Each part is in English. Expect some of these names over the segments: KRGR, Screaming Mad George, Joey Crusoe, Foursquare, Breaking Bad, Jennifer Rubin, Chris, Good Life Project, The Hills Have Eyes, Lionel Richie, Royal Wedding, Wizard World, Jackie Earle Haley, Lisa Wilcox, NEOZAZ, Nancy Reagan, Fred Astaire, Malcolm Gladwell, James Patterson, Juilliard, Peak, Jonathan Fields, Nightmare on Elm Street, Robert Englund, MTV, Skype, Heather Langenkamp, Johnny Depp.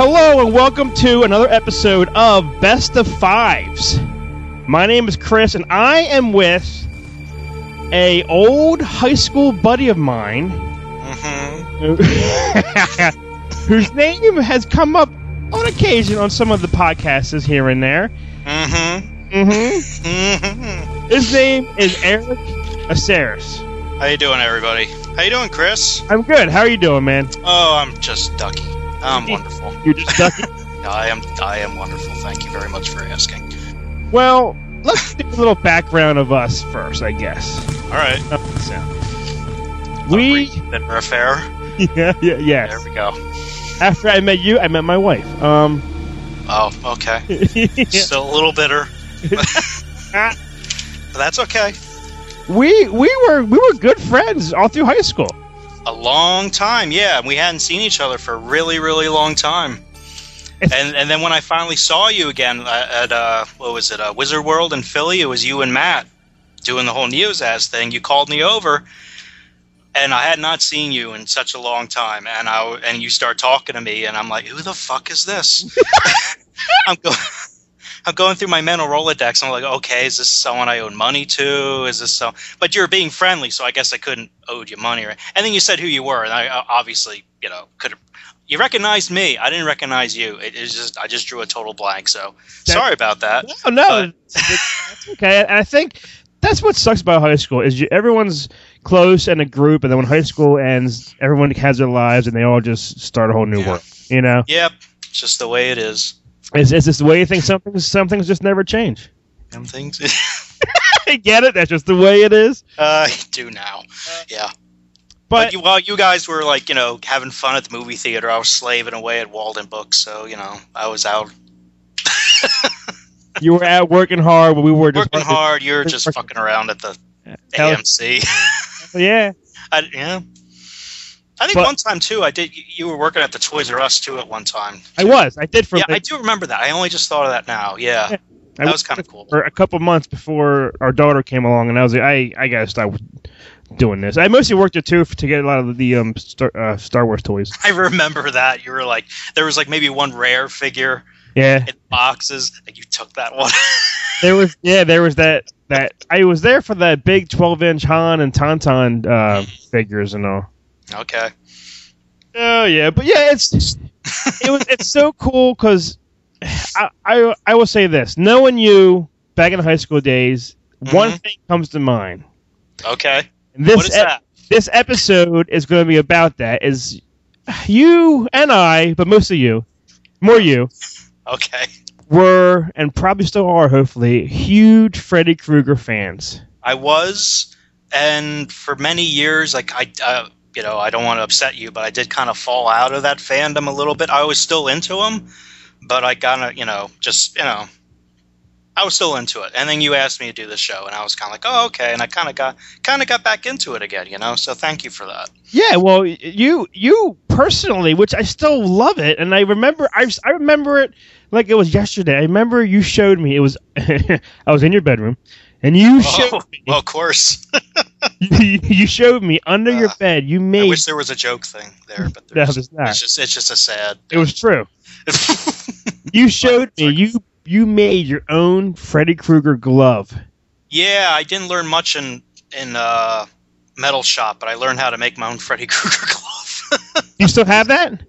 Hello and welcome to another episode of Best of Fives. My name is Chris and I am with a old high school buddy of mine whose name has come up on occasion on some of the podcasts here and there. His name is Eric Asaris. How you doing, everybody? How you doing, Chris? I'm good. How are you doing, man? Oh, I'm just ducky. I'm wonderful. You're just ducky? I am wonderful. Thank you very much for asking. Well, let's do a little background of us first, I guess. All right. We're a fair. Yeah. There we go. After I met you, I met my wife. Oh, okay. Yeah. Still a little bitter. But that's okay. We were good friends all through high school. A long time, yeah. We hadn't seen each other for a really, really long time. And then when I finally saw you again at Wizard World in Philly, it was you and Matt doing the whole NEOZAZ thing. You called me over, and I had not seen you in such a long time. And you start talking to me, and I'm like, who the fuck is this? I'm going through my mental Rolodex. I'm like, okay, is this someone I owe money to? Is this so? But you're being friendly, so I guess I couldn't owe you money, right? And then you said who you were, and I obviously, could have. You recognized me. I didn't recognize you. I just drew a total blank. So sorry about that. No, that's okay. And I think that's what sucks about high school is everyone's close in a group, and then when high school ends, everyone has their lives, and they all just start a whole new world. You know? Yep. It's just the way it is. Is this the way you think some things just never change? Some things. Get it? That's just the way it is? I do now. Yeah. But while you guys were, having fun at the movie theater, I was slaving away at Walden Books, so, I was out. You were out working hard, but we were just working hard. You were just fucking around at the AMC. Yeah. I think one time, too, you were working at the Toys R Us, too, at one time. Too. I was. I did for a bit. I do remember that. I only just thought of that now. Yeah. That was kind of cool. For a couple months before our daughter came along, and I was like, I got to stop doing this. I mostly worked it too to get a lot of the Star Wars toys. I remember that. You were like, there was maybe one rare figure in boxes, and you took that one. there was that. I was there for that big 12-inch Han and Tauntaun figures and all. Okay. Oh, yeah. But yeah, it's so cool because I will say this. Knowing you back in the high school days, one thing comes to mind. Okay. This episode is going to be about that. Is you and I, but mostly you, more you. Okay. Were and probably still are, hopefully, huge Freddy Krueger fans. I was, and for many years, I don't want to upset you, but I did kind of fall out of that fandom a little bit. I was still into him, but I kind of, I was still into it, and then you asked me to do this show, and I was kind of like, "Oh, okay," and I kind of got back into it again, So thank you for that. Yeah, well, you personally, which I still love it, and I remember it like it was yesterday. I remember you showed me it was. I was in your bedroom, and you showed me. Well, of course. you showed me under your bed. You made. I wish there was a joke thing there, but there's not. It's just a sad. It was true. You showed me you. You made your own Freddy Krueger glove. Yeah, I didn't learn much in metal shop, but I learned how to make my own Freddy Krueger glove. You still have that?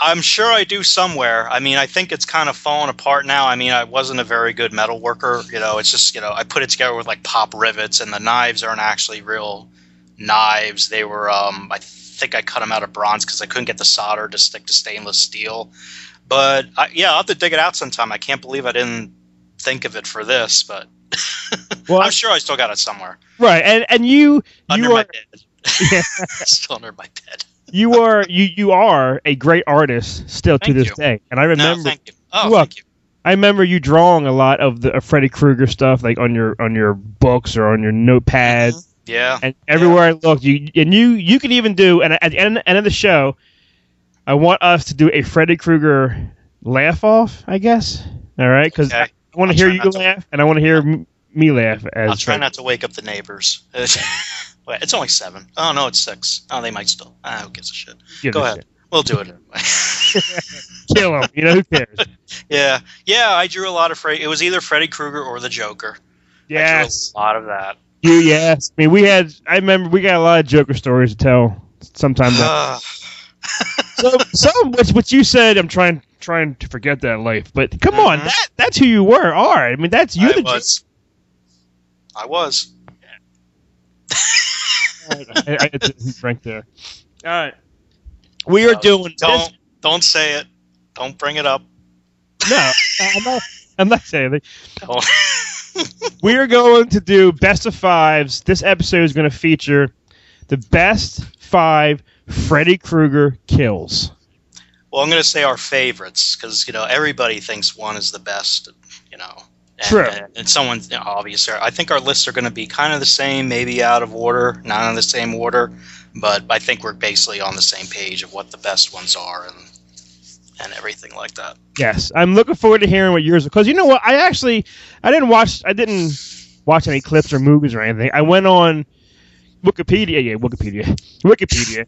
I'm sure I do somewhere. I mean, I think it's kind of fallen apart now. I mean, I wasn't a very good metal worker. It's just, I put it together with pop rivets, and the knives aren't actually real knives. They were, I think I cut them out of bronze because I couldn't get the solder to stick to stainless steel. But, I'll have to dig it out sometime. I can't believe I didn't think of it for this, but well, I'm sure I still got it somewhere. Right, and you... Under my bed. Yeah. Still under my bed. You are a great artist still to this day. And I remember... No, thank you. Oh, thank you. I remember you drawing a lot of the Freddy Krueger stuff, on your books or on your notepads. Mm-hmm. Yeah. And everywhere I looked, you could even do... And at the end of the show... I want us to do a Freddy Krueger laugh-off, I guess. All right? Because okay. I want to hear you laugh, and I want to hear me laugh. I'll try not to wake up the neighbors. Wait, it's only 7. Oh, no, it's 6. Oh, they might still. Who gives a shit? Go ahead. We'll do it anyway. Kill him. You know, who cares? Yeah. Yeah, I drew a lot of Freddy. It was either Freddy Krueger or the Joker. Yeah. A lot of that. Yes. I mean, I remember we got a lot of Joker stories to tell sometime. Some what you said, I'm trying to forget that life, but come on, that's who you were. I mean, that's you. I was. I didn't drink there. All right, we are doing. Don't say it. Don't bring it up. No, I'm not saying it. We are going to do best of fives. This episode is going to feature the best five Freddy Krueger kills. Well, I'm going to say our favorites because, you know, everybody thinks one is the best, you know. True. And someone's obvious. I think our lists are going to be kind of the same, maybe out of order, not in the same order, but I think we're basically on the same page of what the best ones are and everything like that. Yes, I'm looking forward to hearing what yours are, because you know what? I didn't watch any clips or movies or anything. I went on Wikipedia. Wikipedia.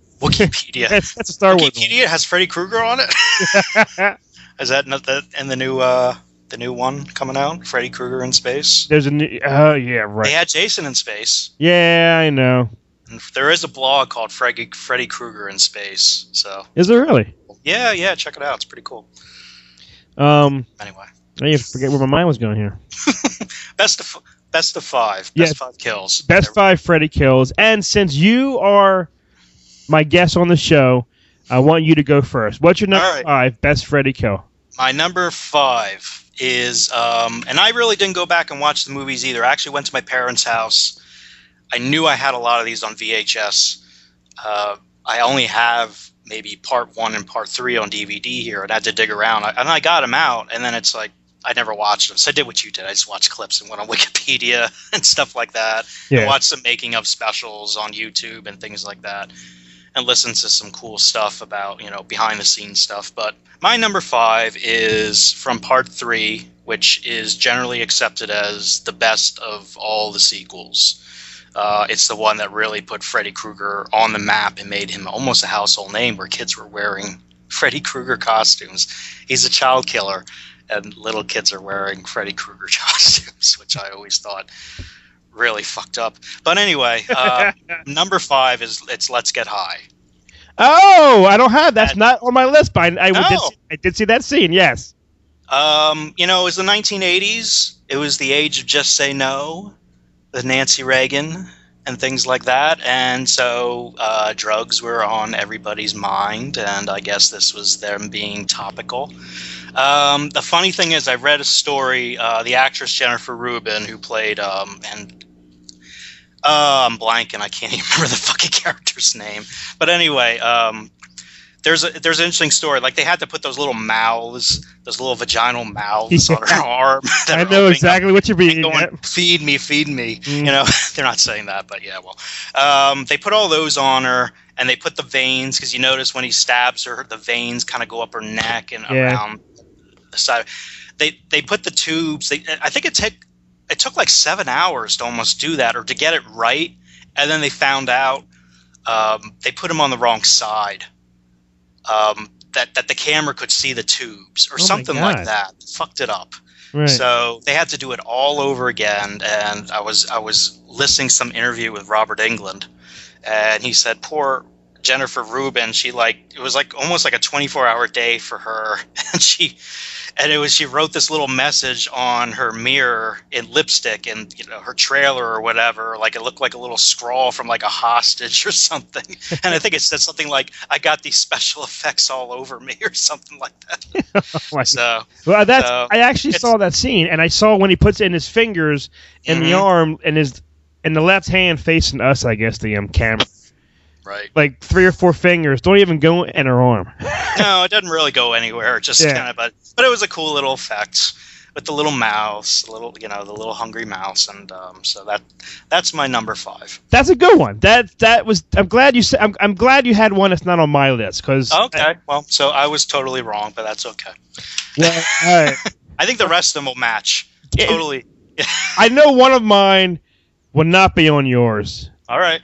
That's a Star Wars. Wikipedia has Freddy Krueger on it. Is that not that and the new one coming out? Freddy Krueger in Space. There's a new. Oh yeah, right. They had Jason in Space. Yeah, I know. And there is a blog called Freddy Krueger in Space. So is there really? Yeah. Check it out. It's pretty cool. Anyway, I forget where my mind was going here. Best of five. Best five kills. Best five Freddy kills. And since you are my guest on the show, I want you to go first. What's your number five best Freddy kill? My number five is, and I really didn't go back and watch the movies either. I actually went to my parents' house. I knew I had a lot of these on VHS. I only have maybe part one and part three on DVD here, and I had to dig around. I got them out, and then it's like, I never watched them. So I did what you did. I just watched clips and went on Wikipedia and stuff like that. Yeah. And watched some making of specials on YouTube and things like that. And listened to some cool stuff about, you know, behind the scenes stuff. But my number five is from part three, which is generally accepted as the best of all the sequels. It's the one that really put Freddy Krueger on the map and made him almost a household name, where kids were wearing Freddy Krueger costumes. He's a child killer. And little kids are wearing Freddy Krueger costumes, which I always thought really fucked up. But anyway, number five is Let's Get High. Oh, I don't have that's not on my list, but I did see that scene. Yes. You know, it was the 1980s. It was the age of Just Say No, the Nancy Reagan, and things like that. And so drugs were on everybody's mind, and I guess this was them being topical. The funny thing is, I read a story, the actress Jennifer Rubin, who played, I'm blanking, I can't even remember the fucking character's name. But anyway, there's an interesting story. Like, they had to put those little mouths, those little vaginal mouths on her arm. I know exactly what you're being. Going, feed me. Mm. You know, they're not saying that, but yeah, well. They put all those on her, and they put the veins, because you notice when he stabs her, the veins kind of go up her neck and around the side. They put the tubes. I think it took like 7 hours to almost do that, or to get it right. And then they found out they put him on the wrong side. That the camera could see the tubes or something like that. Fucked it up. Right. So they had to do it all over again. And I was listening to some interview with Robert Englund, and he said poor Jennifer Rubin, it was almost like a 24-hour day for her. And she wrote this little message on her mirror in lipstick, and you know, her trailer or whatever, like it looked like a little scrawl from like a hostage or something. And I think it said something like, I got these special effects all over me or something like that. I actually saw that scene, and I saw when he puts in his fingers in the arm and his in the left hand facing us, I guess, the camera. Right. Like 3 or 4 fingers. Don't even go in her arm. No, it doesn't really go anywhere. Just kind of, but it was a cool little effect with the little mouse, the little hungry mouse, and so that's my number five. That's a good one. That was. I'm glad you said. I'm glad you had one that's not on my list, because. Okay. So I was totally wrong, but that's okay. Yeah. All right. I think the rest of them will match. Totally. I know one of mine will not be on yours. All right,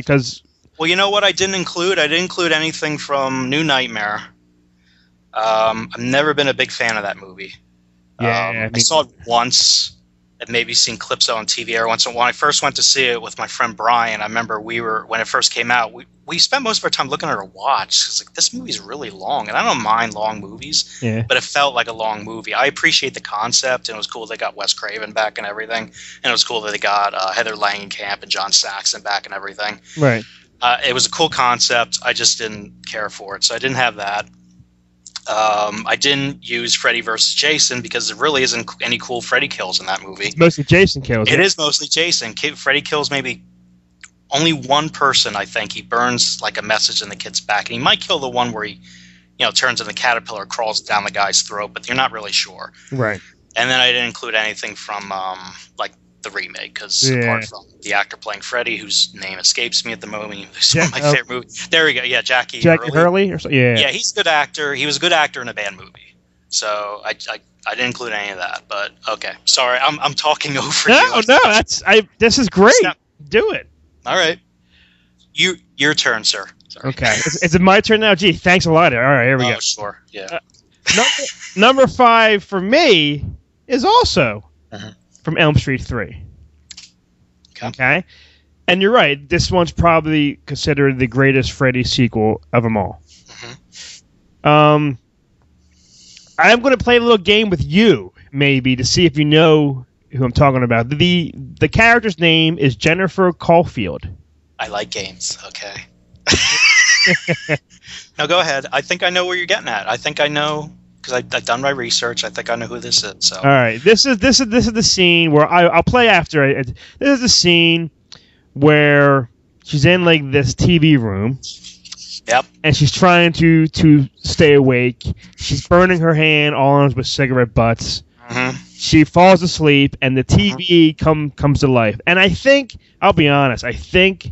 because. Well, you know what I didn't include? I didn't include anything from New Nightmare. I've never been a big fan of that movie. I saw it once. I've maybe seen clips on TV every once in a while. When I first went to see it with my friend Brian, I remember we were, when it first came out, we spent most of our time looking at our watch. It's like, this movie's really long, and I don't mind long movies, but it felt like a long movie. I appreciate the concept, and it was cool they got Wes Craven back and everything, and it was cool that they got Heather Langenkamp and John Saxon back and everything. Right. It was a cool concept. I just didn't care for it, so I didn't have that. I didn't use Freddy vs. Jason because there really isn't any cool Freddy kills in that movie. It's mostly Jason kills. It is mostly Jason. Freddy kills maybe only one person, I think. He burns like a message in the kid's back, and he might kill the one where he, you know, turns into a caterpillar, crawls down the guy's throat, but you're not really sure. Right. And then I didn't include anything from like the remake because apart from the actor playing Freddy, whose name escapes me at the moment, it's one of my favorite movies. There we go. Yeah, Jackie Earle. Or so, yeah, he's a good actor. He was a good actor in a bad movie. So I didn't include any of that. But okay, sorry, I'm talking over you. No, this is great. Do it. All right, your turn, sir. Sorry. Okay, is it my turn now? Gee, thanks a lot. All right, here we go. Sure. Yeah. Number 5 for me is also from Elm Street 3. Okay? And you're right. This one's probably considered the greatest Freddy sequel of them all. Mm-hmm. I'm going to play a little game with you, maybe, to see if you know who I'm talking about. The character's name is Jennifer Caulfield. I like games. Okay. Now go ahead. I think I know where you're getting at. I think I know... Because I've done my research, I think I know who this is. So. All right, this is the scene where I'll play after. This is the scene where she's in like this TV room. Yep. And she's trying to stay awake. She's burning her hand, all arms with cigarette butts. Mm-hmm. She falls asleep, and the TV comes to life. And I think, I'll be honest, Caleb,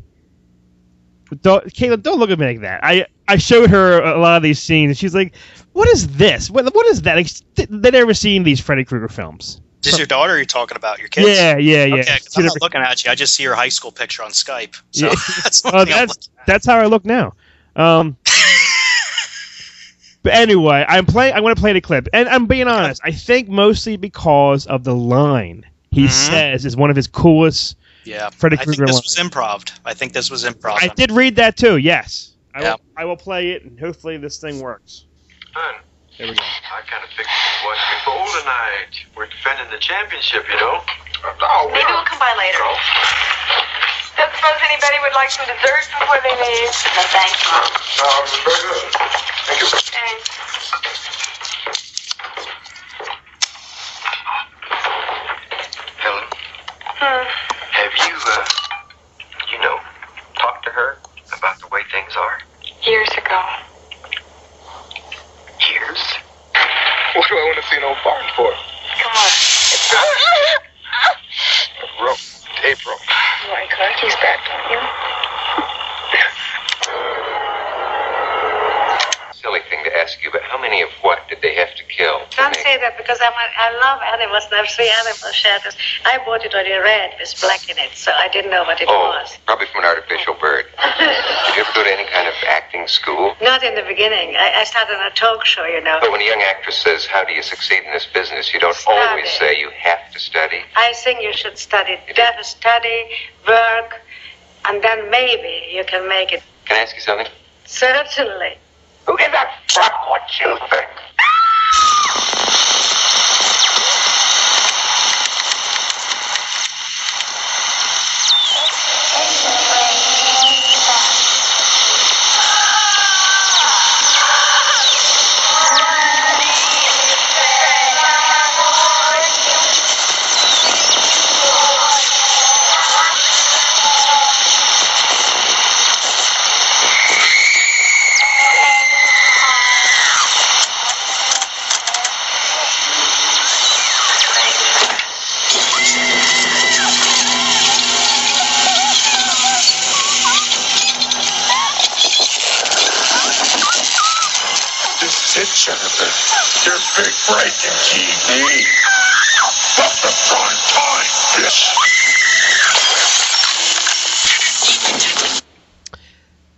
don't look at me like that. I showed her a lot of these scenes, and she's like, what is this? What is that? Like, they've never seen these Freddy Krueger films. Is your daughter you're talking about? Your kids? Yeah. Okay, 'cause I'm not looking at you. I just see her high school picture on Skype. So that's how I look now. But anyway, I'm going to play the clip. And I'm being honest. I think mostly because of the line he says is one of his coolest Freddy Krueger lines. I think this was improv. I did read that too, yes. I will play it, and hopefully this thing works. Son, there we go. I kind of figured it was before tonight. We're defending the championship, you know. Oh, maybe we'll come by later. No. Don't suppose anybody would like some dessert before they leave? No, thank you. No, very good. Thank you. Thanks. Helen, have you, talked to her about the way things are? Years ago. What do I want to see an old barn for? Come on. April. You want Clarky's back, don't you? Silly thing to ask you, but how many of what did they have to kill? Don't say that, because I love animals, and I have 3 animal shadows. I bought it already red with black in it, so I didn't know what it was. Probably from an artificial bird. Did you ever go to any kind of acting school? Not in the beginning. I started on a talk show, you know. But when a young actress says, how do you succeed in this business, you don't always say you have to study. I think you should study. Definitely study, work, and then maybe you can make it. Can I ask you something? Certainly. Who gives a fuck what you think?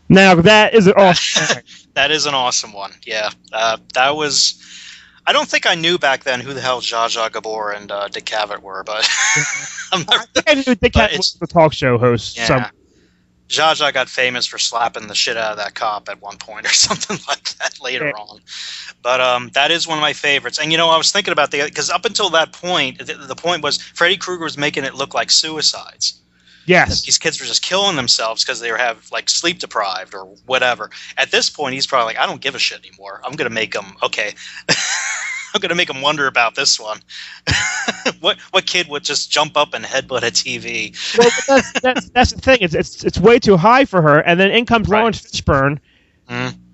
Now that is an awesome. That is an awesome one. Yeah, that was. I don't think I knew back then who the hell Zsa Zsa Gabor and Dick Cavett were, but I'm not, I knew Dick Cavett was the talk show host. Yeah. Zsa Zsa got famous for slapping the shit out of that cop at one point or something like that later on. But that is one of my favorites. And, you know, I was thinking about the – because up until that point, the point was Freddy Krueger was making it look like suicides. Yes. These kids were just killing themselves because they were like sleep deprived or whatever. At this point, he's probably like, I don't give a shit anymore. I'm going to make them – okay. I'm going to make them wonder about this one. What kid would just jump up and headbutt a TV? Well, that's the thing. It's way too high for her. And then in comes Lawrence Fishburne,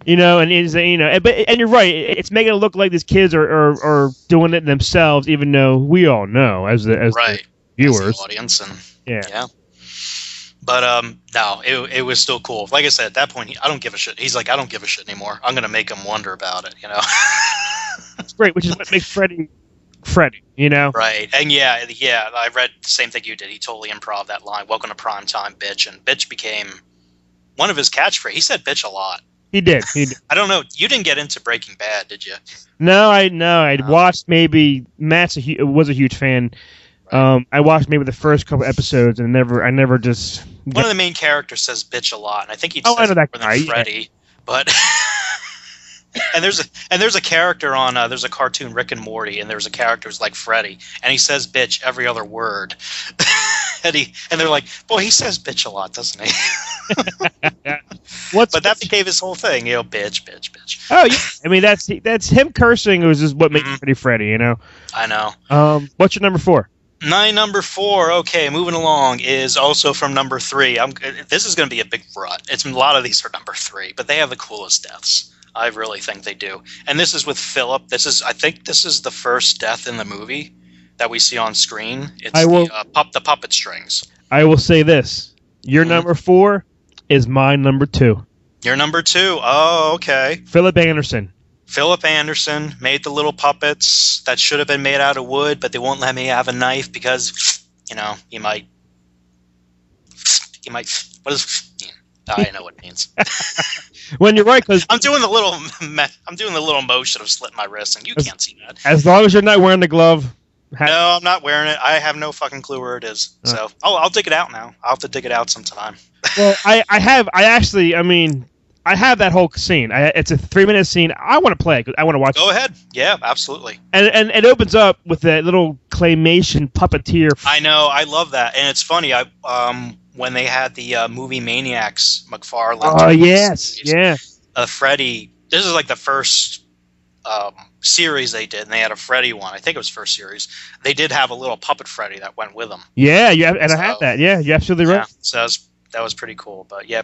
you know, and is you know, and you're right. It's making it look like these kids are doing it themselves, even though we all know as the viewers, as the audience, and yeah. But no, it was still cool. Like I said, at that point, I don't give a shit. He's like, I don't give a shit anymore. I'm going to make him wonder about it, you know. It's great, which is what makes Freddy, you know. Right, and yeah, I read the same thing you did. He totally improv'd that line. Welcome to prime time, bitch. And bitch became one of his catchphrases. He said bitch a lot. He did. I don't know. You didn't get into Breaking Bad, did you? No. I'd watched maybe. Matt's was a huge fan. I watched maybe the first couple episodes and I never just. One of the main characters says "bitch" a lot, and I think he says more than Freddy. Yeah. But and there's a character on there's a cartoon Rick and Morty, and there's a character who's like Freddy, and he says "bitch" every other word. and they're like, boy, he says "bitch" a lot, doesn't he? But that became his whole thing, you know, bitch, bitch, bitch. Oh, yeah. I mean, that's him cursing. Is what makes Freddy, you know. I know. What's your number 4? My number 4, okay, moving along, is also from number 3. This is going to be a big rut. A lot of these are number 3, but they have the coolest deaths. I really think they do. And this is with Philip. I think this is the first death in the movie that we see on screen. It's the puppet strings. I will say this. Your number 4 is my number 2. Your number 2? Oh, okay. Philip Anderson made the little puppets that should have been made out of wood, but they won't let me have a knife because, you know, he might, what is, I know what it means. When you're right, because I'm doing the little motion of slitting my wrist, and you can't see that. As long as you're not wearing the glove. No, I'm not wearing it. I have no fucking clue where it is. So I'll dig it out now. I'll have to dig it out sometime. Well, I have that whole scene. It's a 3-minute scene. I want to play it. I want to watch it. Go ahead. Yeah, absolutely. And it opens up with that little claymation puppeteer. I know. I love that. And it's funny. When they had the movie Maniacs, McFarlane. Oh, yes. Yeah. Freddy. This is like the first series they did, and they had a Freddy one. I think it was first series. They did have a little puppet Freddy that went with them. Yeah, and so, I had that. Yeah, you're absolutely right. Yeah, so that was pretty cool, but yeah,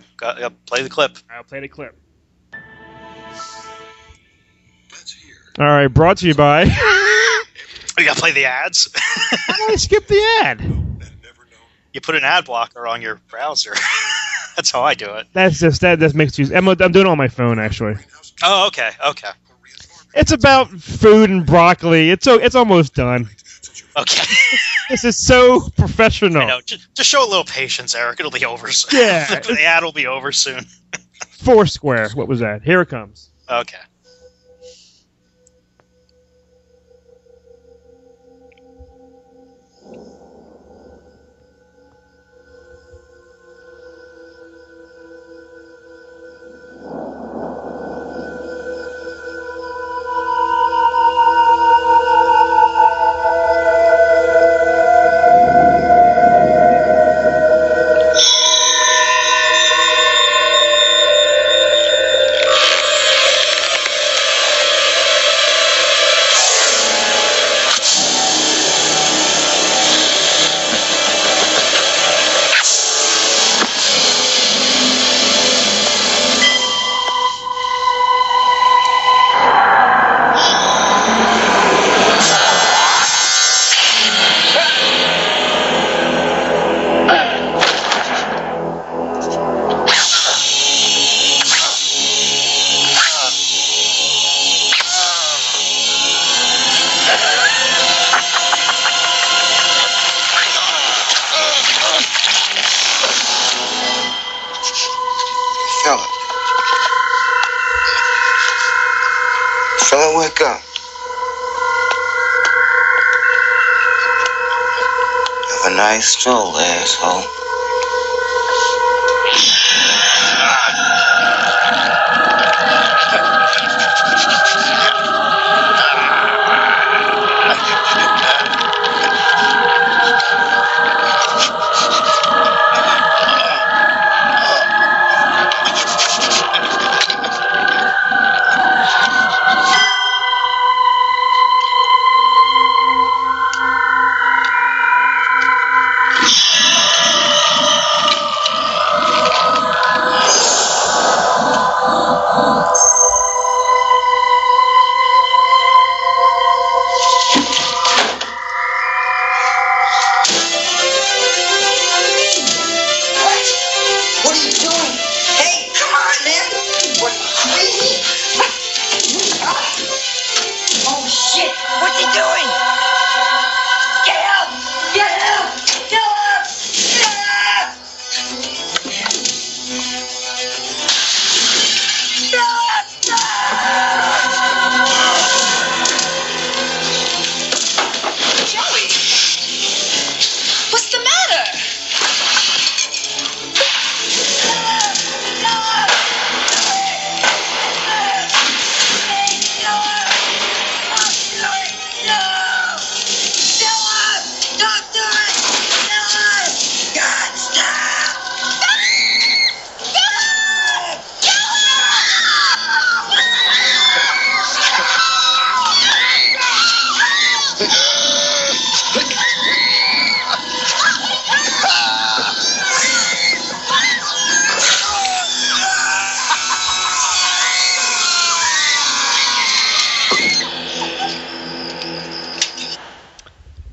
play the clip. I'll play the clip. That's here. All right, brought to you by... You gotta play the ads? How do I skip the ad? You put an ad blocker on your browser. That's how I do it. That makes you... I'm doing it on my phone, actually. Oh, okay. It's about food and broccoli. It's almost done. Okay. This is so professional. I know. Just show a little patience, Eric. It'll be over soon. Yeah. The ad will be over soon. Foursquare. What was that? Here it comes. Okay. Fella, wake up. Have a nice stroll, asshole.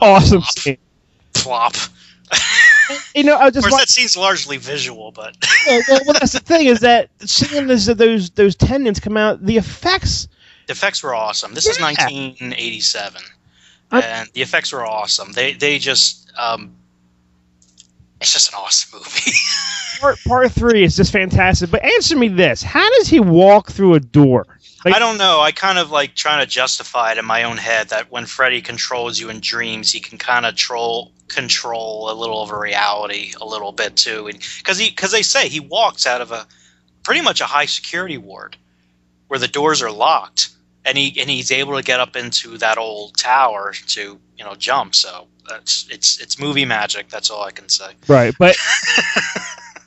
Awesome scene. Plop. You know, I just. Of course, that seems largely visual, but. well, that's the thing is that seeing those tendons come out, the effects. The effects were awesome. This is 1987, and the effects were awesome. They just. It's just an awesome movie. Part 3 is just fantastic. But answer me this: how does he walk through a door? Like, I don't know. I kind of like trying to justify it in my own head that when Freddy controls you in dreams, he can kind of control a little of a reality a little bit too. Because they say he walks out of a pretty much a high security ward where the doors are locked, and he's able to get up into that old tower to jump. So that's it's movie magic. That's all I can say. Right, but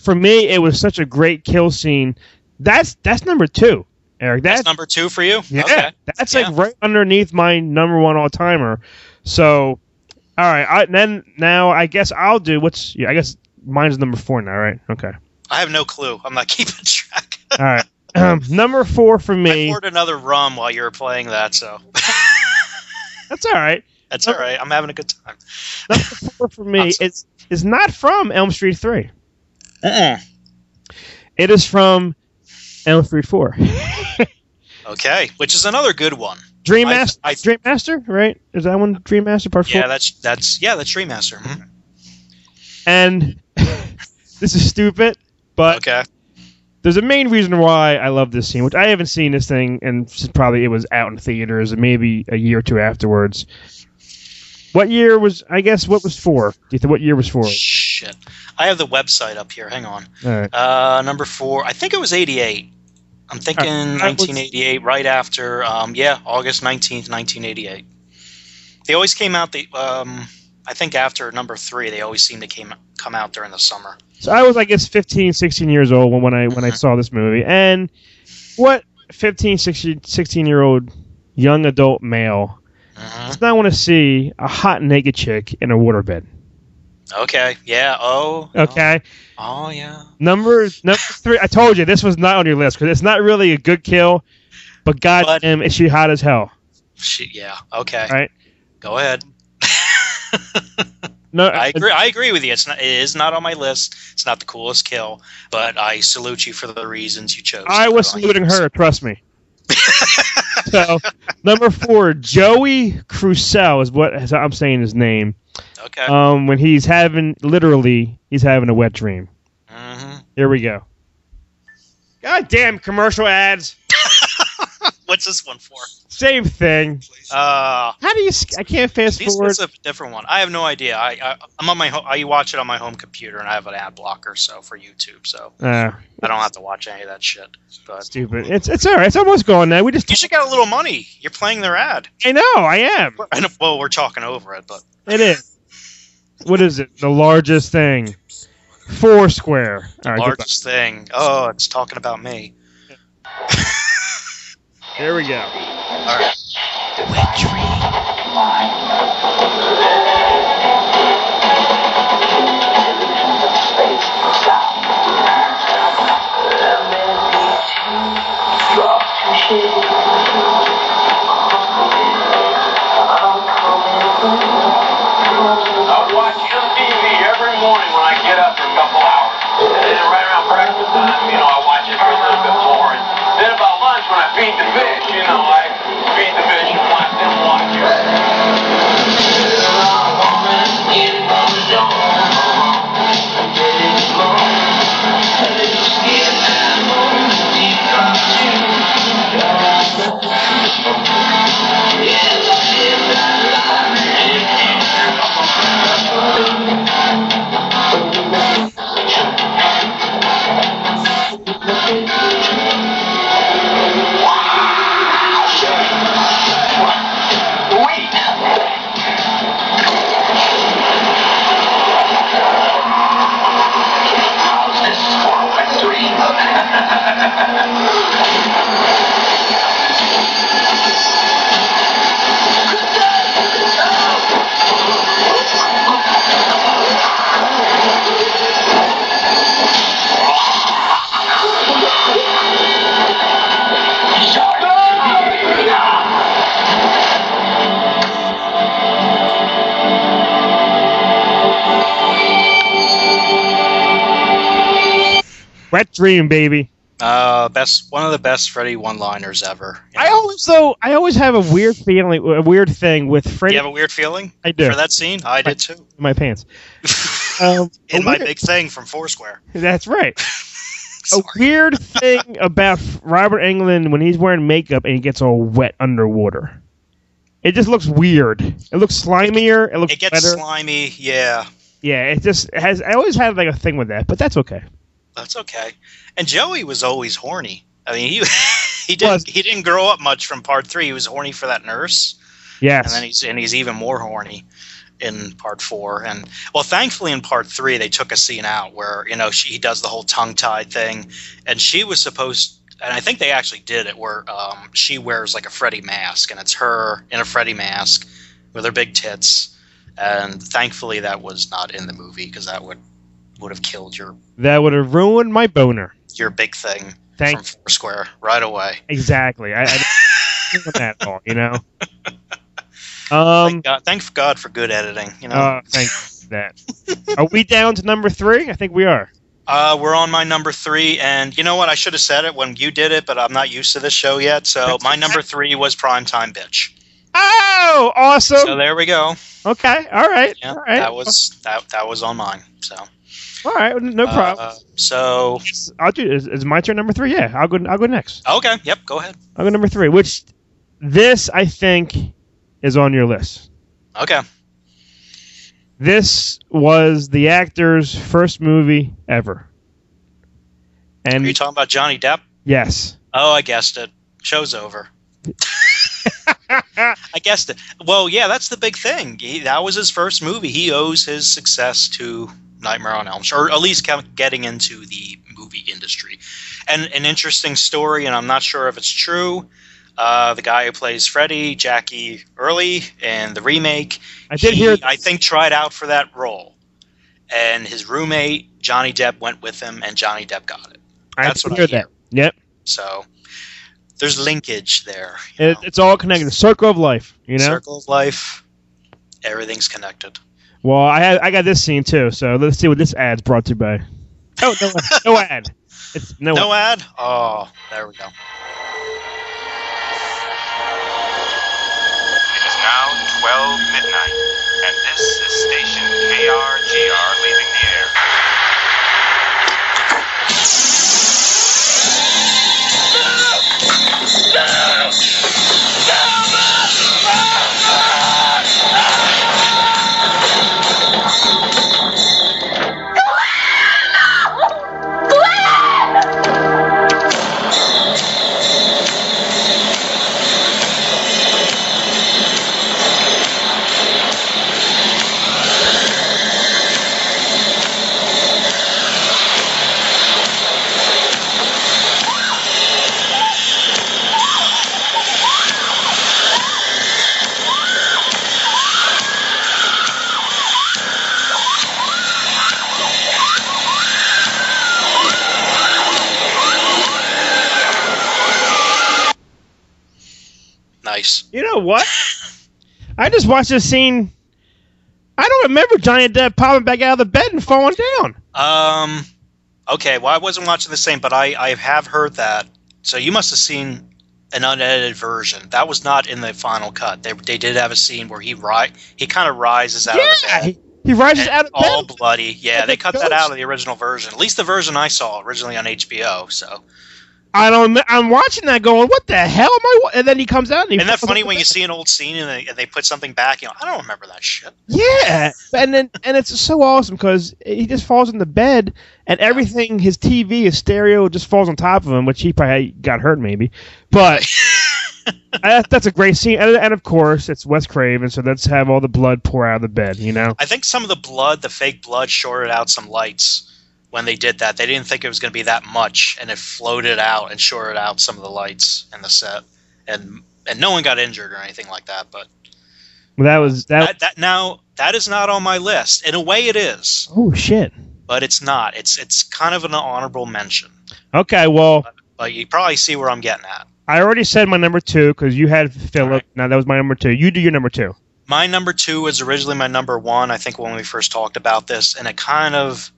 for me, it was such a great kill scene. That's number 2. Eric, that's number 2 for you? Yeah, okay. That's like right underneath my number 1 all-timer. So, all right. Now I guess I'll do what's... Yeah, I guess mine's number 4 now, right? Okay. I have no clue. I'm not keeping track. All right. Number 4 for me... I poured another rum while you were playing that, so... That's all right. That's all right. I'm having a good time. Number 4 for me is not from Elm Street 3. Uh-uh. It is from... Elm Street 4. Okay, which is another good one. Dream Master, right? Is that one Dream Master Part 4? Yeah, that's Dream Master. Mm-hmm. And this is stupid, but there's a main reason why I love this scene, which I haven't seen this thing, and probably it was out in theaters, and maybe a year or two afterwards. What year was? I guess what was 4? What year was 4? Shit, I have the website up here. Hang on. All right. Number 4. I think it was 88. I'm thinking 1988, right after. August 19th, 1988. They always came out. I think after number 3, they always seem to come out during the summer. So I was, I guess, 15, 16 years old when I saw this movie. And what 15, 16-year-old young adult male? Uh-huh. Does not want to see a hot naked chick in a waterbed. Okay. Yeah. Oh. Okay. Oh yeah. Number 3. I told you this was not on your list because it's not really a good kill, but goddamn, is she hot as hell? Yeah. Okay. Right. Go ahead. No, I agree. I agree with you. It is not on my list. It's not the coolest kill, but I salute you for the reasons you chose. I was saluting her. Trust me. So, number 4, Joey Crusoe is what I'm saying his name. Okay. When he's having a wet dream. Mm-hmm. Here we go. Goddamn commercial ads. What's this one for? Same thing. How do you? I can't fast forward. This is a different one. I have no idea. I'm on my. I watch it on my home computer, and I have an ad blocker so for YouTube, so I don't have to watch any of that shit. But stupid. It's all right. It's almost gone now. We just. You should get a little money. You're playing their ad. I know. I am. Well, we're talking over it, but it is. What is it? The largest thing. Foursquare. Right, largest thing. Oh, it's talking about me. Here we go. All right. I watch MTV every morning when I get up for a couple hours. And then right around breakfast time, you know, I watch it for a little bit more. And then about lunch when I feed the fish, you know, I feed the fish and watch them watch it. Wet Dream, baby. Best one of the best Freddy one-liners ever. You know? I always have a weird thing with Freddy. You have a weird feeling? I do. For that scene? I did too. In my pants. In my big thing from Foursquare. That's right. A weird thing about Robert Englund when he's wearing makeup and he gets all wet underwater. It just looks weird. It looks slimier. It looks It gets better. Slimy, yeah. Yeah, it just has. I always have like a thing with that, but that's okay. That's okay. And Joey was always horny. I mean, he didn't grow up much from Part 3. He was horny for that nurse. Yes. And then he's even more horny in Part 4. And well, thankfully in Part 3 they took a scene out where, you know, he does the whole tongue-tied thing, and she was supposed and I think they actually did it where she wears like a Freddy mask, and it's her in a Freddy mask with her big tits. And thankfully that was not in the movie because that would have killed your... That would have ruined my boner. Your big thing from Foursquare right away. Exactly. I didn't that at all, you know? Thank God for good editing, you know? Thank that. Are we down to number 3? I think we are. We're on my number 3, and you know what? I should have said it when you did it, but I'm not used to this show yet, so my number 3 was Primetime Bitch. Oh, awesome! So there we go. Okay, all right. Yeah, all right. That was on mine, so... All right, no problem. So I'll do. Is my turn number 3? Yeah, I'll go next. Okay. Yep. Go ahead. I'll go number 3, which this I think is on your list. Okay. This was the actor's first movie ever. And are you talking about Johnny Depp? Yes. Oh, I guessed it. Show's over. I guessed it. Well, yeah, that's the big thing. That was his first movie. He owes his success to Nightmare on Elm Street, or at least getting into the movie industry. And an interesting story, and I'm not sure if it's true, the guy who plays Freddy, Jackie Earle, and the remake, I think tried out for that role. And his roommate, Johnny Depp, went with him, and Johnny Depp got it. That's what I hear. Yep. So there's linkage there. It's all connected. The circle of life, you know? Circle of life. Everything's connected. Well, I got this scene too, so let's see what this ad's brought to you by. Oh, no ad. It's no ad. Oh, there we go. It is now 12 midnight, and this is station KRGR leaving the air. Stop! Stop! Weiss. You know what? I just watched this scene. I don't remember Johnny Depp popping back out of the bed and falling down. Okay, well, I wasn't watching the same, but I have heard that. So you must have seen an unedited version. That was not in the final cut. They did have a scene where he kind of rises out of the bed. He rises out of bed. All bloody. Yeah, they cut that out of the original version. At least the version I saw originally on HBO, so... I'm watching that going, what the hell am I? And then he comes out. Isn't that funny when you see an old scene and they put something back? You know, I don't remember that shit. Yeah. And it's so awesome because he just falls in the bed and everything, his TV, his stereo just falls on top of him, which he probably got hurt maybe. But that's a great scene. And of course, it's Wes Craven, so let's have all the blood pour out of the bed, you know? I think some of the fake blood shorted out some lights. When they did that, they didn't think it was going to be that much, and it floated out and shorted out some of the lights in the set, and no one got injured or anything like that. But that is not on my list. In a way, it is. Oh shit! But it's not. It's kind of an honorable mention. Okay, well, but you probably see where I'm getting at. I already said my number two because you had Philip. Right. Now that was my number two. You do your number two. My number two was originally my number one. I think when we first talked about this, and it kind of.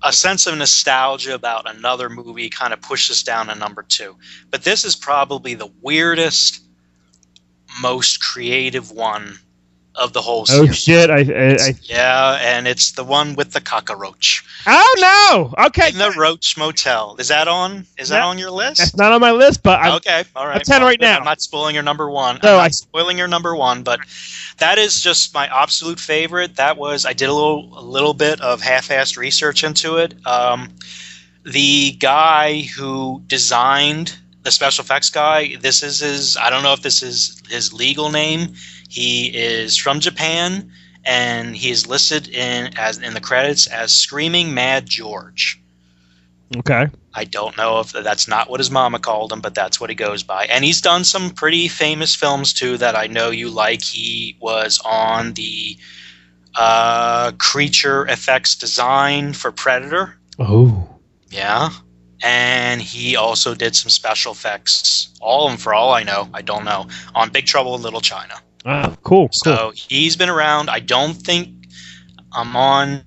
A sense of nostalgia about another movie kind of pushes down to number two. But this is probably the weirdest, most creative one of the whole series. Oh, shit. Yeah, and it's the one with the cockroach. Oh, no! Okay. In the Roach Motel. Is that on? Is that on your list? That's not on my list, but I'm... Okay, all right. I'm 10 right now. I'm not spoiling your number one. No, I'm not spoiling your number one, but... That is just my absolute favorite. That was I did a little bit of half-assed research into it. The guy who designed the special effects guy, this is his. I don't know if this is his legal name. He is from Japan, and he is listed in the credits as Screaming Mad George. Okay. I don't know if that's not what his mama called him, but that's what he goes by. And he's done some pretty famous films, too, that I know you like. He was on the creature effects design for Predator. Oh. Yeah. And he also did some special effects, all of them for all I know, I don't know, on Big Trouble in Little China. Oh, cool. So he's been around. I don't think I'm on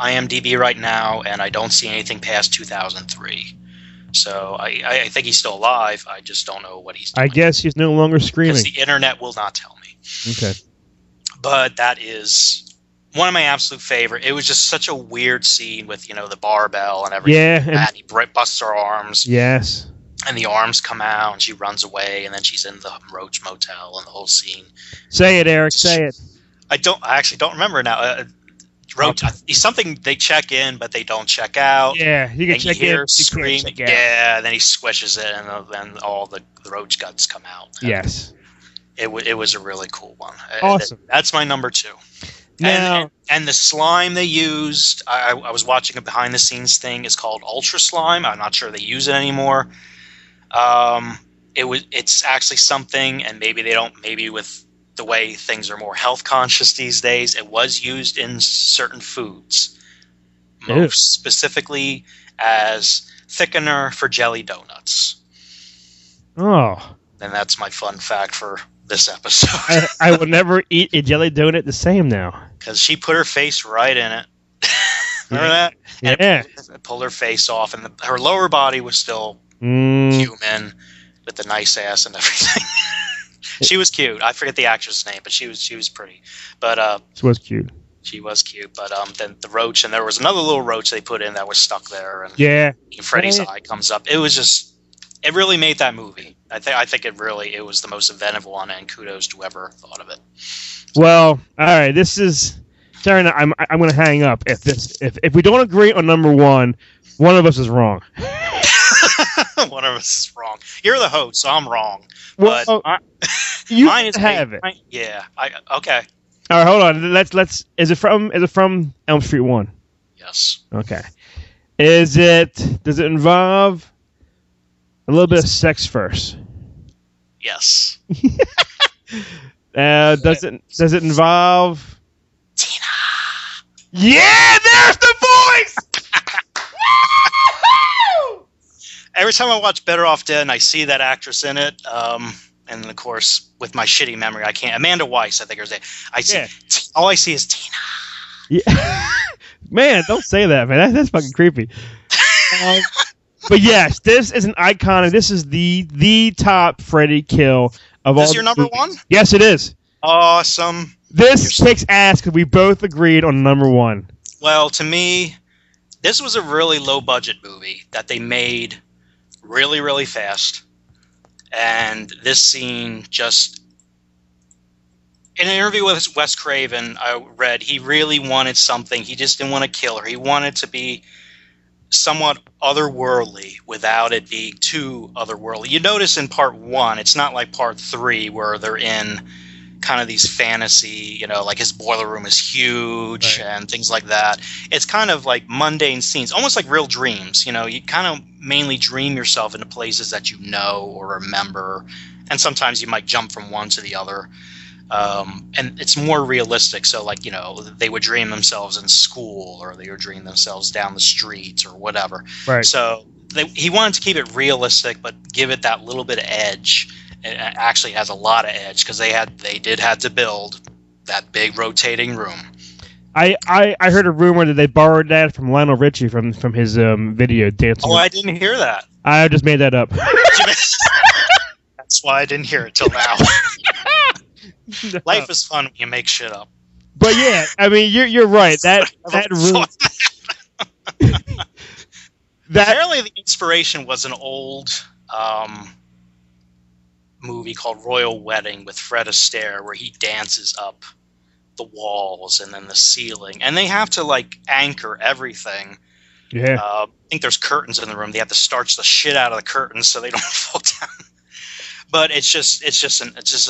IMDb right now, and I don't see anything past 2003. So I think he's still alive. I just don't know what he's doing. I guess he's no longer screaming. Because the internet will not tell me. Okay. But that is one of my absolute favorite. It was just such a weird scene with, you know, the barbell and everything. Yeah. And he busts her arms. Yes. And the arms come out, and she runs away, and then she's in the Roach Motel and the whole scene. Say it, Eric. Say it. I actually don't remember now. Something they check in, but they don't check out. Yeah, you can check in. Scream, check out. Yeah, and then he squishes it, and then all the roach guts come out. Yes, it was a really cool one. Awesome. That's my number two. Now, and the slime they used, I was watching a behind the scenes thing. It's called Ultra Slime. I'm not sure they use it anymore. It's actually something, and maybe they don't. Maybe with the way things are more health conscious these days, it was used in certain foods, most specifically as thickener for jelly donuts. Oh. And that's my fun fact for this episode. I will never eat a jelly donut the same now. Because she put her face right in it. Remember that? And it pulled her face off, and her lower body was still human with the nice ass and everything. She was cute. I forget the actress' name, but she was pretty. But she was cute. She was cute. But then the roach, and there was another little roach they put in that was stuck there, and Freddy's eye comes up. It was just, it really made that movie. I think it was the most inventive one, and kudos to whoever thought of it. Well, all right, this is Darren. I'm going to hang up if we don't agree on number one. One of us is wrong. One of us is wrong. You're the host, so I'm wrong. Well, but you mine is have me. It. Yeah. Okay. All right. Hold on. Let's. Is it from Elm Street 1? Yes. Okay. Is it? Does it involve a little bit of sex first? Yes. Does it involve Tina? Yeah. There's the voice. Every time I watch Better Off Dead and I see that actress in it, and of course, with my shitty memory, I can't. Amanda Weiss, I think her name. I see. Yeah. All I see is Tina. Yeah. Man, don't say that, man. That's fucking creepy. But yes, this is an iconic. This is the top Freddy kill of all. This is your number one? Yes, it is. Awesome. This kicks ass because we both agreed on number one. Well, to me, this was a really low budget movie that they made really, really fast. And this scene just... In an interview with Wes Craven, I read he really wanted something. He just didn't want to kill her. He wanted to be somewhat otherworldly without it being too otherworldly. You notice in part one, it's not like part three where they're in kind of these fantasy, you know, like his boiler room is huge right. and things like that. It's kind of like mundane scenes, almost like real dreams. You know, you kind of mainly dream yourself into places that you know or remember, and sometimes you might jump from one to the other. And it's more realistic. So, like, you know, they would dream themselves in school, or they would dream themselves down the streets, or whatever. Right. So he wanted to keep it realistic, but give it that little bit of edge. It actually has a lot of edge because they did have to build that big rotating room. I heard a rumor that they borrowed that from Lionel Richie from his video dancing. Oh, I didn't hear that. I just made that up. That's why I didn't hear it till now. Life is fun when you make shit up. But yeah, I mean, you're right. That room. Apparently, the inspiration was an old movie called Royal Wedding with Fred Astaire, where he dances up the walls and then the ceiling, and they have to like anchor everything. Yeah, I think there's curtains in the room. They have to starch the shit out of the curtains so they don't fall down. But it's just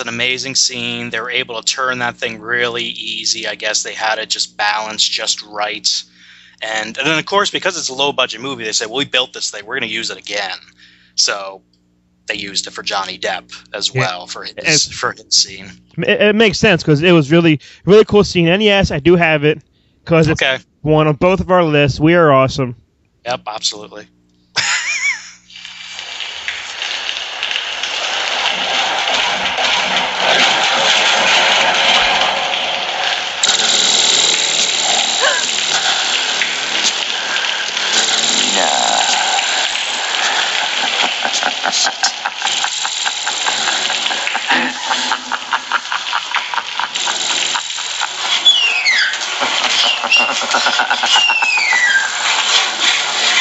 an amazing scene. They were able to turn that thing really easy. I guess they had it just balanced just right. And then, of course, because it's a low-budget movie, they said, well, we built this thing. We're going to use it again. So they used it for Johnny Depp as well for his scene. It makes sense because it was really, really cool scene. And, yes, I do have it because it's one on both of our lists. We are awesome. Yep, absolutely.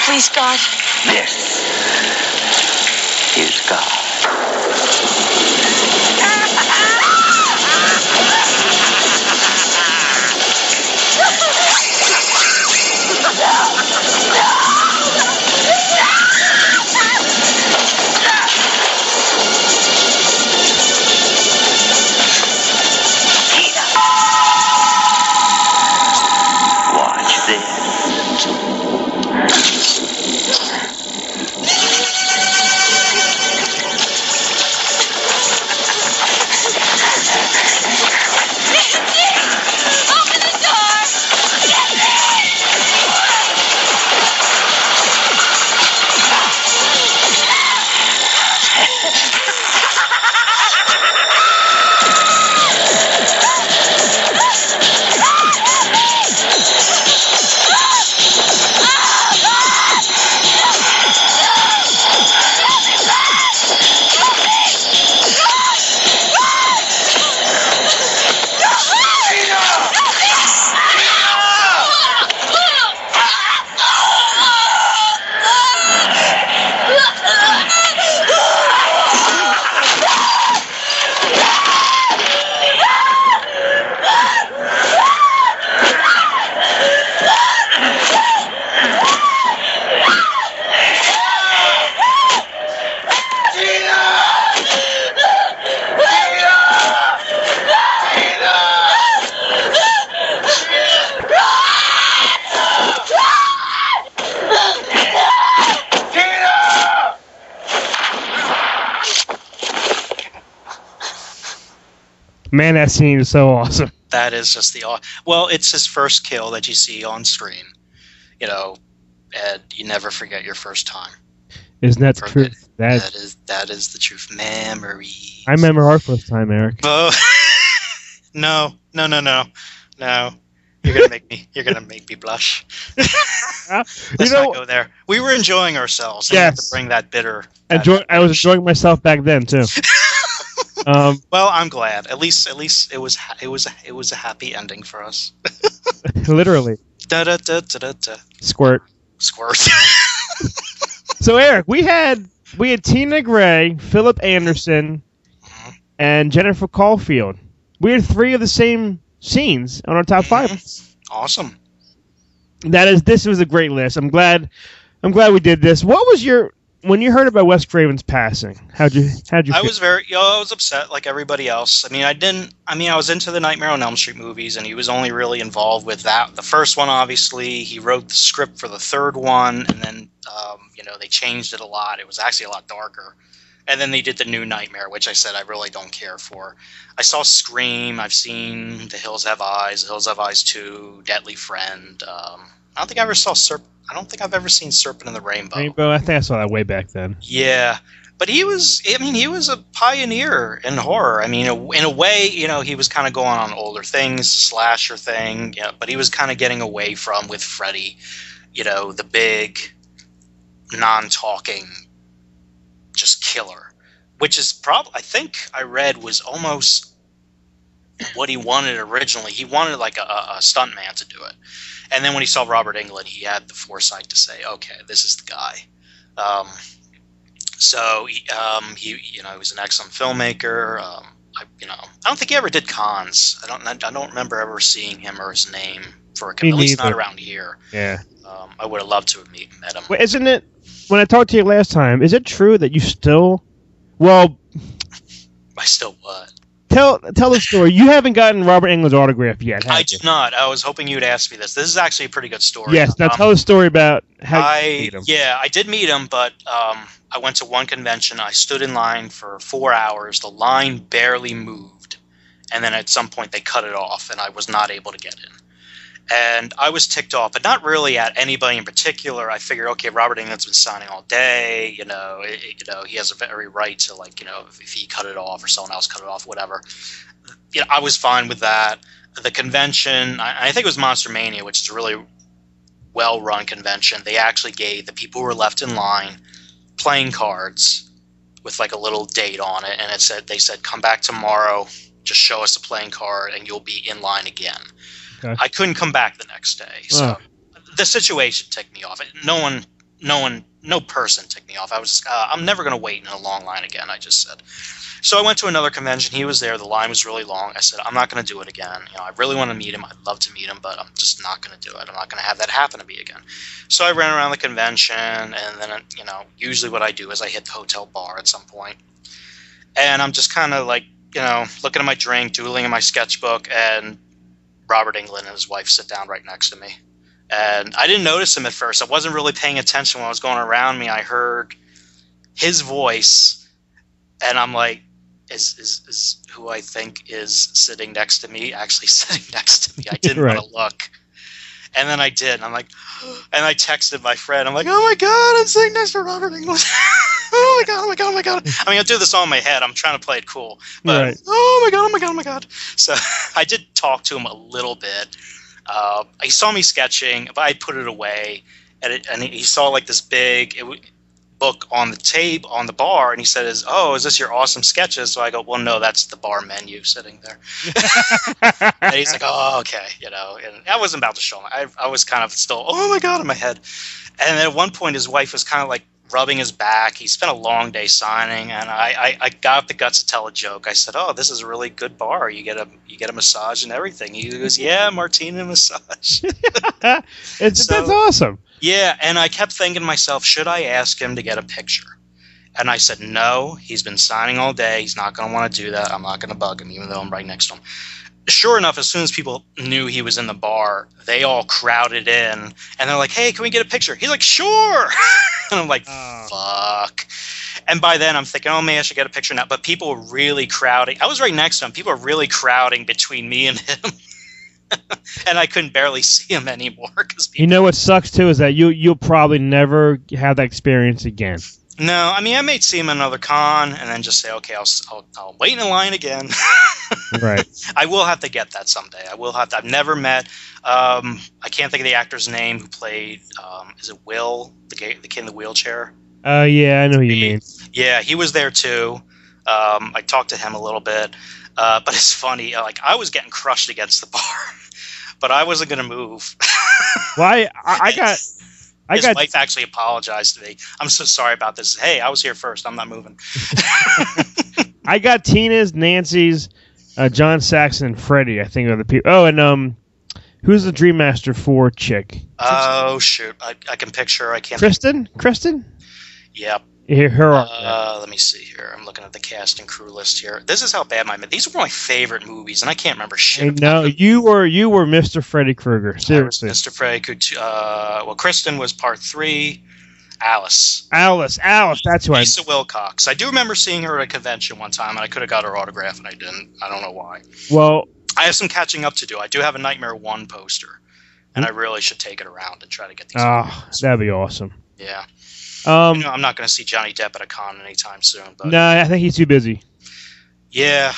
Please, God. This is God. Man, that scene is so awesome. That is just the – well, it's his first kill that you see on screen. You know, and you never forget your first time. Isn't that true? That is the truth. Memories. I remember our first time, Eric. Oh, no. You're gonna make me blush. Let's not go there. We were enjoying ourselves. Yes. We have to bring that bitter. I was enjoying myself back then too. Well, I'm glad. At least it was a happy ending for us. Literally. Da da da da da. Squirt. So Eric, we had Tina Gray, Philip Anderson, and Jennifer Caulfield. We had three of the same scenes on our top five. Awesome. This was a great list. I'm glad we did this. What was when you heard about Wes Craven's passing? How'd you? I was upset like everybody else. I was into the Nightmare on Elm Street movies, and he was only really involved with that. The first one, obviously, he wrote the script for the third one, and then they changed it a lot. It was actually a lot darker. And then they did the new Nightmare, which I said I really don't care for. I saw Scream. I've seen The Hills Have Eyes, The Hills Have Eyes 2, Deadly Friend. I don't think I've ever seen Serpent in the Rainbow. I think I saw that way back then. Yeah. But he was a pioneer in horror. I mean, in a way, he was kind of going on older things, slasher thing. Yeah, but he was kind of getting away from, with Freddy, the big non-talking just killer, which is probably, I think I read, was almost what he wanted originally. He wanted like a stuntman to do it, and then when he saw Robert Englund, he had the foresight to say, okay, this is the guy. He was an excellent filmmaker. I don't think he ever did cons. I don't remember ever seeing him or his name for a con, at least not around here. Yeah. I would have loved to have met him. Well, isn't it, when I talked to you last time, is it true that you still, well... I still what? Tell the story. You haven't gotten Robert Englund's autograph yet, have you? I did not. I was hoping you'd ask me this. This is actually a pretty good story. Yes, now tell the story about how you meet him. Yeah, I did meet him, but I went to one convention. I stood in line for 4 hours. The line barely moved, and then at some point they cut it off, and I was not able to get in. And I was ticked off, but not really at anybody in particular. I figured, okay, Robert Englund's been signing all day. He has every right to, if he cut it off or someone else cut it off, whatever. I was fine with that. The convention, I think it was Monster Mania, which is a really well-run convention. They actually gave the people who were left in line playing cards with a little date on it, and they said, "Come back tomorrow. Just show us a playing card, and you'll be in line again." I couldn't come back the next day, so the situation ticked me off. No person ticked me off. I was just, I'm never going to wait in a long line again, I just said. So I went to another convention. He was there. The line was really long. I said, I'm not going to do it again. I really want to meet him. I'd love to meet him, but I'm just not going to do it. I'm not going to have that happen to me again. So I ran around the convention, and then, usually what I do is I hit the hotel bar at some point, and I'm just kind of looking at my drink, doodling in my sketchbook, and Robert Englund and his wife sit down right next to me. And I didn't notice him at first. I wasn't really paying attention when I was going around me. I heard his voice, and I'm like, is who I think is sitting next to me actually sitting next to me? I didn't want to look. And then I did, and I'm like, and I texted my friend. I'm like, oh my God, I'm sitting next to Robert Englund. Oh my God. I mean, I do this all in my head. I'm trying to play it cool. But right. Oh my God. So I did talk to him a little bit. He saw me sketching, but I put it away. And he saw this big book on the table, on the bar. And he said, is this your awesome sketches? So I go, well, no, that's the bar menu sitting there. And he's like, oh, okay. And I wasn't about to show him. I was kind of still, oh my God, in my head. And then at one point, his wife was kind of rubbing his back. He spent a long day signing, and I got the guts to tell a joke. I said, "Oh, this is a really good bar. You get a massage and everything." He goes, "Yeah, martini massage." That's awesome. Yeah, and I kept thinking to myself, should I ask him to get a picture? And I said, "No. He's been signing all day. He's not going to want to do that. I'm not going to bug him, even though I'm right next to him." Sure enough, as soon as people knew he was in the bar, they all crowded in, and they're like, "Hey, can we get a picture?" He's like, "Sure." And I'm like, fuck. And by then I'm thinking, oh man, I should get a picture now. But people were really crowding. I was right next to him. People were really crowding between me and him. And I couldn't barely see him anymore. Because what sucks too is that you'll probably never have that experience again. No, I mean, I may see him at another con and then just say, okay, I'll wait in line again. Right. I will have to get that someday. I will have to. I've never met. I can't think of the actor's name who played. Is it Will, the kid in the wheelchair? Oh, yeah, I know who you mean. Yeah, he was there too. I talked to him a little bit, but it's funny. Like, I was getting crushed against the bar, but I wasn't going to move. Well, His wife actually apologized to me. I'm so sorry about this. Hey, I was here first. I'm not moving. I got Tina's, Nancy's, John Saxon, and Freddy, I think, are the people. Oh, and who's the Dream Master 4 chick? Oh, shoot. I can picture her. I can't. Kristen? Yep. Her. Let me see here. I'm looking at the cast and crew list here. This is how bad these were my favorite movies, and I can't remember shit. No, you were Mr. Freddy Krueger. Seriously, I was Mr. Freddy Krueger. Well, Kristen was part 3. Alice. That's who. Lisa Wilcox. I do remember seeing her at a convention one time, and I could have got her autograph, and I didn't. I don't know why. Well, I have some catching up to do. I do have a Nightmare 1 poster, and I really should take it around and try to get these. Oh, that'd be awesome. Yeah. I'm not going to see Johnny Depp at a con anytime soon. But no, I think he's too busy. Yeah.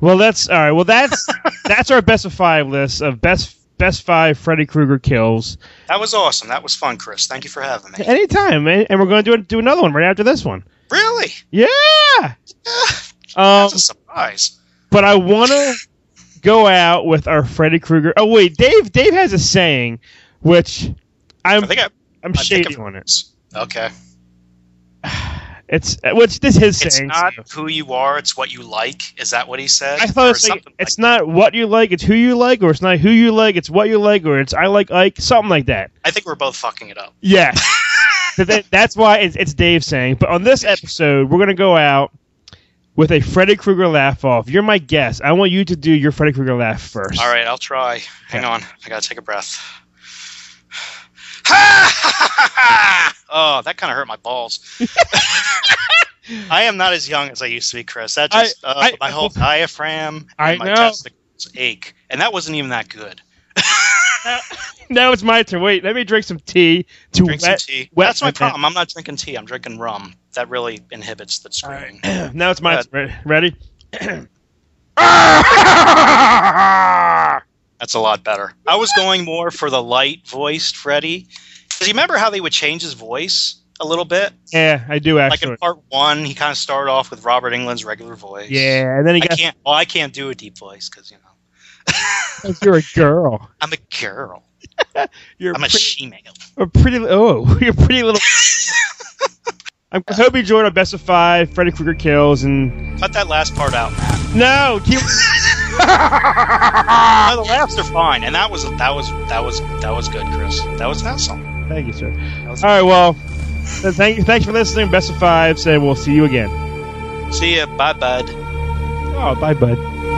Well, that's all right. Well, that's that's our best of 5 list of best 5 Freddy Krueger kills. That was awesome. That was fun, Chris. Thank you for having me. Anytime, man. And we're going to do another one right after this one. Really? Yeah. That's a surprise. But I want to go out with our Freddy Krueger. Oh wait, Dave has a saying, which I'm shady on it. Okay. It's his saying. It's not who you are, it's what you like. Is that what he said? I thought it's not what you like, it's who you like, or it's not who you like, it's what you like, or it's I like Ike, something like that. I think we're both fucking it up. Yeah. That's why it's Dave's saying. But on this episode, we're going to go out with a Freddy Krueger laugh-off. You're my guest. I want you to do your Freddy Krueger laugh first. All right, I'll try. Hang on. I got to take a breath. Oh, that kind of hurt my balls. I am not as young as I used to be, Chris. That just my whole diaphragm and my testicles ache, and that wasn't even that good. Now it's my turn. Wait, let me drink some tea. That's my problem. I'm not drinking tea. I'm drinking rum. That really inhibits the screaming. Now it's my turn. Ready? That's a lot better. I was going more for the light-voiced Freddy. Because you remember how they would change his voice a little bit? Yeah, I do, actually. Like in part 1, he kind of started off with Robert Englund's regular voice. Yeah, and then I can't do a deep voice because, you know. You're a girl. I'm a girl. I'm a she-male. You're pretty little... I hope you enjoyed our best of 5 Freddy Krueger kills and... Cut that last part out, Matt. No! Keep... No, the laughs are fine, and that was good, Chris. That was awesome. Thank you, sir. All right, well, thanks for listening. Best of 5, and we'll see you again. See ya, bye, bud. Oh, bye, bud.